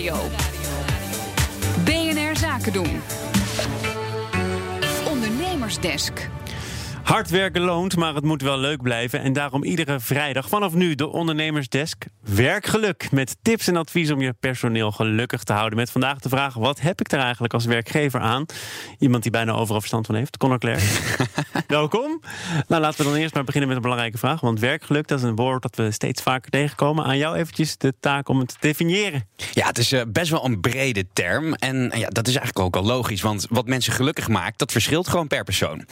Nieuwsradio. BNR Zaken doen. Ondernemersdesk. Hard werken loont, maar het moet wel leuk blijven. En daarom iedere vrijdag vanaf nu de Ondernemersdesk Werkgeluk. Met tips en advies om je personeel gelukkig te houden. Met vandaag de vraag, wat heb ik er eigenlijk als werkgever aan? Iemand die bijna overal verstand van heeft, Connor Clerx. Welkom. Nou, laten we dan eerst maar beginnen met een belangrijke vraag. Want werkgeluk, dat is een woord dat we steeds vaker tegenkomen. Aan jou eventjes de taak om het te definiëren. Ja, het is best wel een brede term. En ja, dat is eigenlijk ook al logisch. Want wat mensen gelukkig maakt, dat verschilt gewoon per persoon.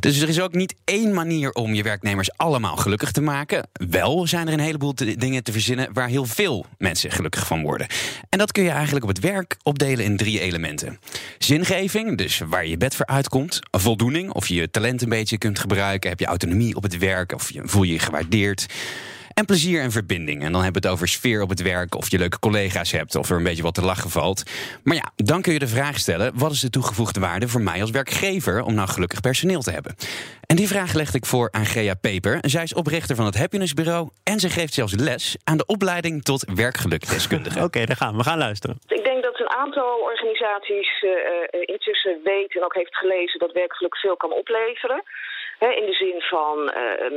Dus er is ook niet één manier om je werknemers allemaal gelukkig te maken. Wel zijn er een heleboel dingen te verzinnen waar heel veel mensen gelukkig van worden. En dat kun je eigenlijk op het werk opdelen in 3 elementen. Zingeving, dus waar je bed voor uitkomt. Voldoening, of je je talent een beetje kunt gebruiken. Heb je autonomie op het werk of voel je je gewaardeerd. En plezier en verbinding. En dan hebben we het over sfeer op het werk, of je leuke collega's hebt, of er een beetje wat te lachen valt. Maar ja, dan kun je de vraag stellen, wat is de toegevoegde waarde voor mij als werkgever om nou gelukkig personeel te hebben? En die vraag legde ik voor aan Gea Peper. Zij is oprichter van het Happiness Bureau en ze geeft zelfs les aan de opleiding tot werkgelukdeskundige. Oké, daar gaan we. We gaan luisteren. Ik denk dat een aantal organisaties intussen weten en ook heeft gelezen dat werkgeluk veel kan opleveren. In de zin van,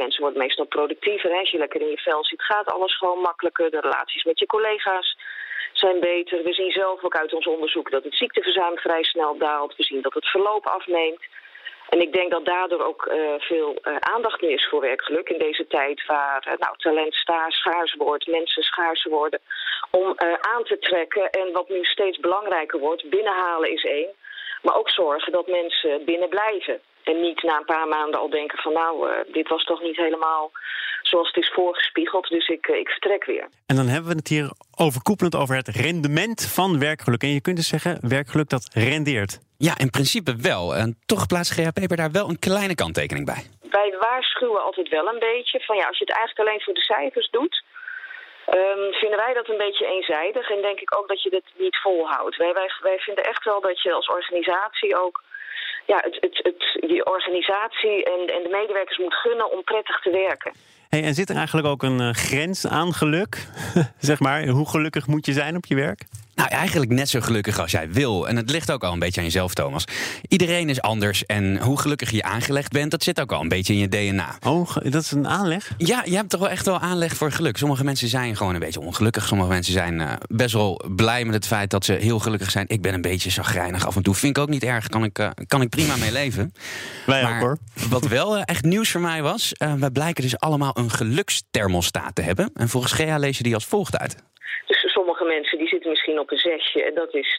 mensen worden meestal productiever. Als je lekker in je vel zit, gaat alles gewoon makkelijker. De relaties met je collega's zijn beter. We zien zelf ook uit ons onderzoek dat het ziekteverzuim vrij snel daalt. We zien dat het verloop afneemt. En ik denk dat daardoor ook veel aandacht nu is voor werkgeluk in deze tijd waar talent schaars wordt, mensen schaars worden. Om aan te trekken en wat nu steeds belangrijker wordt, binnenhalen is 1. Maar ook zorgen dat mensen binnen blijven. En niet na een paar maanden al denken van dit was toch niet helemaal zoals het is voorgespiegeld, dus ik vertrek weer. En dan hebben we het hier overkoepelend over het rendement van werkgeluk. En je kunt dus zeggen, werkgeluk dat rendeert. Ja, in principe wel. En toch plaatst Gea Peper daar wel een kleine kanttekening bij. Wij waarschuwen altijd wel een beetje van als je het eigenlijk alleen voor de cijfers doet, vinden wij dat een beetje eenzijdig. En denk ik ook dat je dat niet volhoudt. Wij vinden echt wel dat je als organisatie ook die organisatie en de medewerkers moet gunnen om prettig te werken. Hey, en zit er eigenlijk ook een grens aan geluk? Zeg maar, hoe gelukkig moet je zijn op je werk? Nou, eigenlijk net zo gelukkig als jij wil. En het ligt ook al een beetje aan jezelf, Thomas. Iedereen is anders en hoe gelukkig je aangelegd bent, dat zit ook al een beetje in je DNA. Oh, dat is een aanleg? Ja, je hebt toch wel echt wel aanleg voor geluk. Sommige mensen zijn gewoon een beetje ongelukkig. Sommige mensen zijn best wel blij met het feit dat ze heel gelukkig zijn. Ik ben een beetje chagrijnig af en toe. Vind ik ook niet erg. Kan ik prima mee leven. Wij maar ook, hoor. Wat wel echt nieuws voor mij was, wij blijken dus allemaal een geluksthermostaat te hebben. En volgens Gea lees je die als volgt uit. Dus sommige mensen die zitten misschien op een 6. En dat is,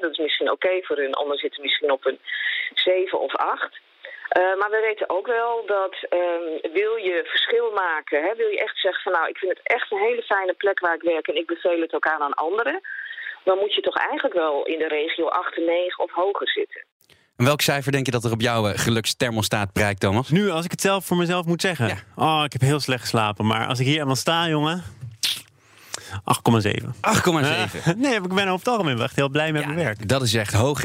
dat is misschien oké voor hun. Anderen zitten misschien op een 7 of 8. Maar we weten ook wel dat wil je verschil maken. Wil je echt zeggen van ik vind het echt een hele fijne plek waar ik werk. En ik beveel het ook aan anderen. Dan moet je toch eigenlijk wel in de regio 8, 9 of hoger zitten. En welk cijfer denk je dat er op jouw geluksthermostaat prijkt, Thomas? Nu, als ik het zelf voor mezelf moet zeggen. Ja. Oh, ik heb heel slecht geslapen. Maar als ik hier eenmaal sta, jongen, 8,7. 8,7. Nee, ik ben over het algemeen echt heel blij met mijn werk. Dat is echt hoog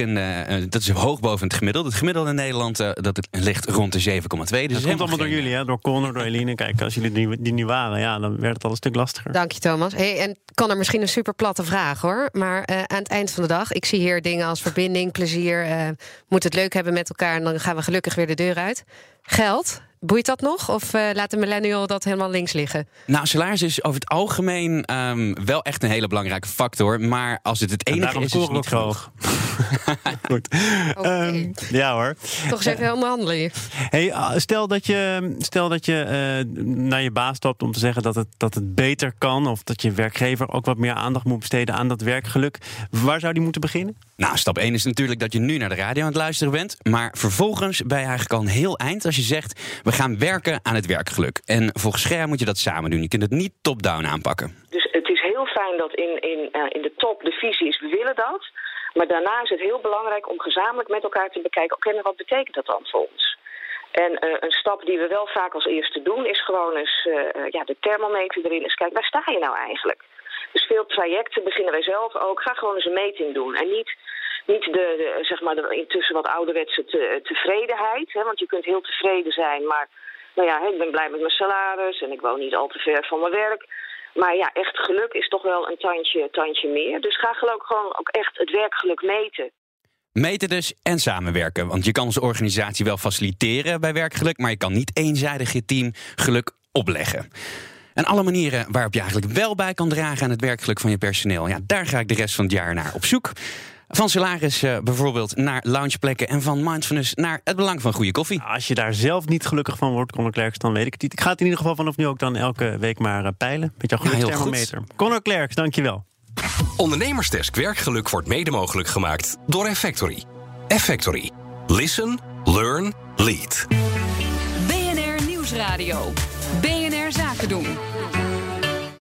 dat is hoog boven het gemiddelde. Het gemiddelde in Nederland dat ligt rond de 7,2. Dus dat komt allemaal door jullie, hè? Door Connor, door Eline. Kijk, als jullie die niet waren, dan werd het al een stuk lastiger. Dank je, Thomas. Hey, en Connor, misschien een super platte vraag, hoor. Maar aan het eind van de dag, ik zie hier dingen als verbinding, plezier. Moet het leuk hebben met elkaar en dan gaan we gelukkig weer de deur uit. Geld. Boeit dat nog? Of laat de millennial dat helemaal links liggen? Nou, salaris is over het algemeen wel echt een hele belangrijke factor. Maar als het enige is, is het niet hoog. Goed. Okay. Ja hoor. Toch eens even helemaal handelen hier. Hey, stel dat je naar je baas stapt om te zeggen dat het beter kan. Of dat je werkgever ook wat meer aandacht moet besteden aan dat werkgeluk. Waar zou die moeten beginnen? Nou, stap 1 is natuurlijk dat je nu naar de radio aan het luisteren bent. Maar vervolgens ben je eigenlijk al een heel eind als je zegt, we gaan werken aan het werkgeluk. En volgens Gea moet je dat samen doen. Je kunt het niet top-down aanpakken. Dus het is heel fijn dat in de top de visie is, we willen dat. Maar daarna is het heel belangrijk om gezamenlijk met elkaar te bekijken, oké, wat betekent dat dan voor ons? En een stap die we wel vaak als eerste doen is gewoon eens de thermometer erin. Eens kijken, waar sta je nou eigenlijk? Dus veel trajecten beginnen wij zelf ook. Ga gewoon eens een meting doen. En niet de intussen wat ouderwetse tevredenheid. Hè, want je kunt heel tevreden zijn, maar ik ben blij met mijn salaris en ik woon niet al te ver van mijn werk. Maar ja, echt geluk is toch wel een tandje meer. Dus ga gewoon ook echt het werkgeluk meten. Meten dus en samenwerken. Want je kan zo'n organisatie wel faciliteren bij werkgeluk, maar je kan niet eenzijdig je team geluk opleggen. En alle manieren waarop je eigenlijk wel bij kan dragen aan het werkgeluk van je personeel, ja, daar ga ik de rest van het jaar naar op zoek. Van salaris bijvoorbeeld naar loungeplekken en van mindfulness naar het belang van goede koffie. Als je daar zelf niet gelukkig van wordt, Connor Clerx, dan weet ik het niet. Ik ga het in ieder geval vanaf nu ook dan elke week maar peilen met jouw geluksthermometer. Ja, Connor Clerx, dankjewel. Ondernemersdesk Werkgeluk wordt mede mogelijk gemaakt door Effectory. Effectory. Listen, learn, lead. BNR Nieuwsradio. BNR Zaken doen.